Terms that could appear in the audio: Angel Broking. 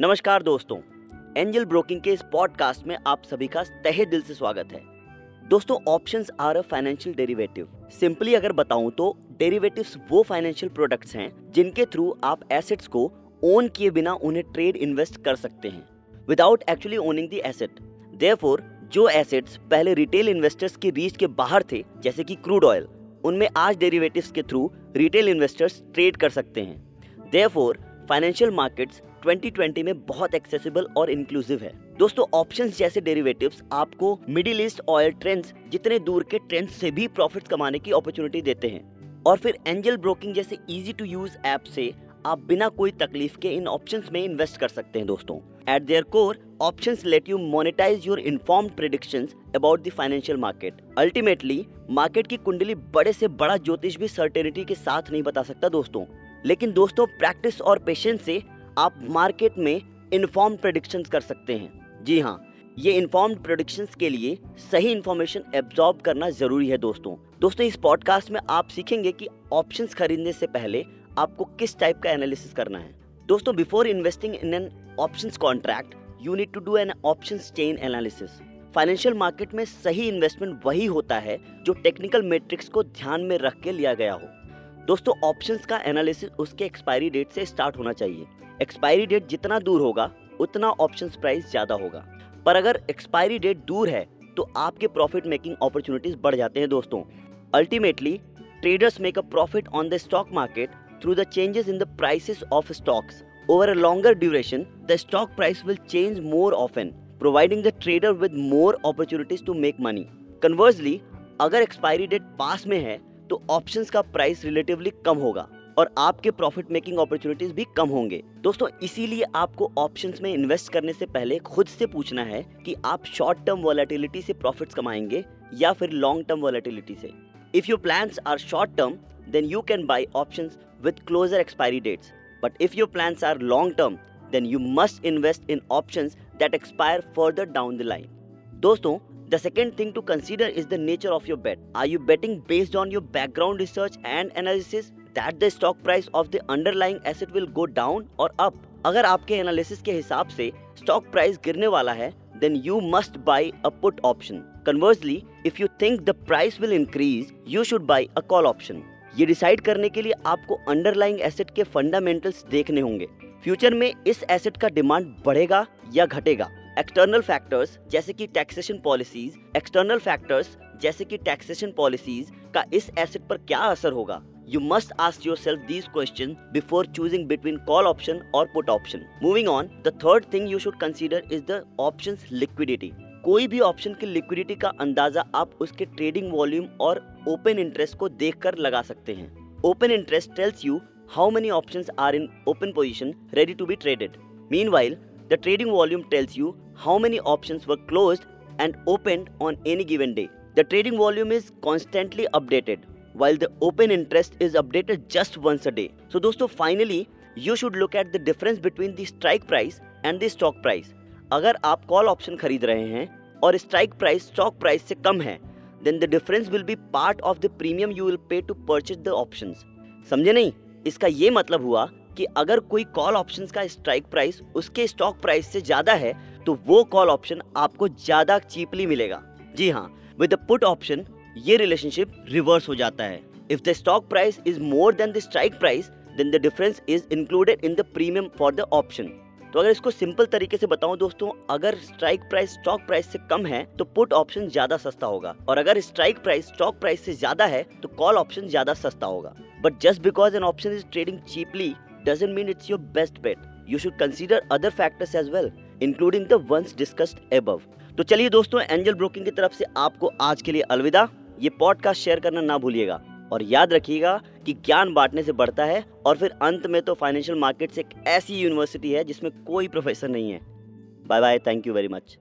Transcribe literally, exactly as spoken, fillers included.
नमस्कार दोस्तों, angel broking के इस पॉडकास्ट में आप सभी का तहे दिल से स्वागत है। दोस्तों, options are a financial derivative. Simply अगर बताऊं तो डेरिवेटिव्स वो फाइनेंशियल प्रोडक्ट्स हैं जिनके थ्रू आप एसेट्स को ओन किए बिना उन्हें ट्रेड इन्वेस्ट कर सकते हैं without actually owning the asset. Therefore जो एसेट्स पहले रिटेल इन्वेस्टर्स की रीच के बाहर थे, जैसे कि क्रूड ऑयल, उनमें आज डेरिवेटिव्स के थ्रू रिटेल इन्वेस्टर्स ट्रेड कर सकते हैं। Therefore financial markets twenty twenty में बहुत एक्सेसिबल और इंक्लूसिव है। दोस्तों, ऑप्शंस जैसे डेरिवेटिव्स आपको मिडिल ईस्ट ऑयल ट्रेंड्स जितने दूर के ट्रेंड्स से भी प्रॉफिट कमाने की अपॉर्चुनिटी देते हैं, और फिर एंजल ब्रोकिंग जैसे इजी टू यूज ऐप से आप बिना कोई तकलीफ के इन ऑप्शंस में इन्वेस्ट कर सकते हैं। दोस्तों, at their core options let you monetise your informed predictions about the financial market. Ultimately market की कुंडली बड़े से बड़ा ज्योतिष भी सर्टेनिटी के साथ नहीं बता सकता दोस्तों, लेकिन दोस्तों प्रैक्टिस और पेशेंस से आप मार्केट में इन्फॉर्म्ड प्रेडिक्शंस कर सकते हैं। जी हाँ, ये इन्फॉर्म्ड प्रेडिक्शंस के लिए सही इन्फॉर्मेशन एब्जॉर्ब करना जरूरी है दोस्तों। दोस्तों, इस पॉडकास्ट में आप सीखेंगे कि ऑप्शंस खरीदने से पहले आपको किस टाइप का एनालिसिस करना है। दोस्तों, before investing in an options contract you need to do an options chain analysis. Financial market में सही इन्वेस्टमेंट वही होता है जो टेक्निकल मेट्रिक्स को ध्यान में रख के लिया गया हो। दोस्तों, ऑप्शंस का एनालिसिस उसके एक्सपायरी डेट से स्टार्ट होना चाहिए। एक्सपायरी डेट जितना दूर होगा उतना ऑप्शंस प्राइस ज़्यादा होगा, पर अगर एक्सपायरी डेट दूर है तो आपके प्रॉफिट मेकिंग अपॉर्चुनिटीज़ बढ़ जाते हैं दोस्तों। Ultimately traders make a profit on the stock market through the changes in the prices of stocks over a longer duration. The stock price will change more often, providing the trader with more opportunities to make money. Conversely, अगर expiry date पास में है तो options का price relatively कम होगा और आपके profit making opportunities भी कम होंगे। दोस्तों, इसीलिए आपको ऑप्शंस में इन्वेस्ट करने से पहले खुद से पूछना है कि आप शॉर्ट टर्म वॉलेटिलिटी से प्रॉफिट्स कमाएंगे या फिर लॉन्ग टर्म वॉलेटिलिटी से। If your plans are short term then you can buy options with closer expiry dates, but if your plans are long term then you must invest in options that expire further down the line. दोस्तों, the second thing to consider is the nature of your bet. Are you betting based on your background research and analysis that the stock price of the underlying asset will go down or up? अगर आपके analysis के हिसाब से stock price गिरने वाला है, then you must buy a put option. Conversely, if you think the price will increase, you should buy a call option. ये decide करने के लिए आपको underlying asset के fundamentals देखने होंगे। Future में इस asset का demand बढ़ेगा या घटेगा? एक्सटर्नल फैक्टर्स जैसे कि टैक्सेशन पॉलिसीज एक्सटर्नल फैक्टर्स जैसे कि टैक्सेशन पॉलिसीज का इस एसेट पर क्या असर होगा? You must ask yourself these question before choosing between call option और put option. Moving on, the third thing you should consider is the options liquidity. कोई भी ऑप्शन की लिक्विडिटी का अंदाजा आप उसके ट्रेडिंग वॉल्यूम और ओपन इंटरेस्ट को देखकर लगा सकते हैं। Open interest tells you how many options are in open position ready to be traded. Meanwhile the trading volume tells you how many options were closed and opened on any given day. The trading volume is constantly updated, while the open interest is updated just once a day. So, दोस्तों, finally, you should look at the difference between the strike price and the stock price. अगर आप call option खरीद रहे हैं और strike price stock price से कम है, then the difference will be part of the premium you will pay to purchase the options. समझे नहीं? इसका ये मतलब हुआ कि अगर कोई कॉल ऑप्शंस का स्ट्राइक प्राइस उसके स्टॉक प्राइस से ज्यादा है तो वो कॉल ऑप्शन आपको ज्यादा चीपली मिलेगा। जी हाँ, विद द पुट ऑप्शन ये रिलेशनशिप रिवर्स हो जाता है। If the stock price is more than the strike price then the difference is included in the premium for the option. तो अगर इसको सिंपल तरीके से बताऊं दोस्तों, अगर स्ट्राइक प्राइस स्टॉक प्राइस से कम है तो पुट ऑप्शन ज्यादा सस्ता होगा, और अगर स्ट्राइक प्राइस स्टॉक प्राइस से ज्यादा है तो कॉल ऑप्शन ज्यादा सस्ता होगा। But just because an option is trading cheaply doesn't mean it's your best bet. You should consider other factors as well, including the ones discussed above. तो चलिए दोस्तों, एंजल ब्रोकिंग की तरफ से आपको आज के लिए अलविदा। ये पॉडकास्ट शेयर करना ना भूलिएगा, और याद रखिएगा कि ज्ञान बांटने से बढ़ता है, और फिर अंत में तो फाइनेंशियल मार्केट्स एक ऐसी यूनिवर्सिटी है जिसमें कोई प्रोफेसर नहीं है। Bye bye, thank you very much.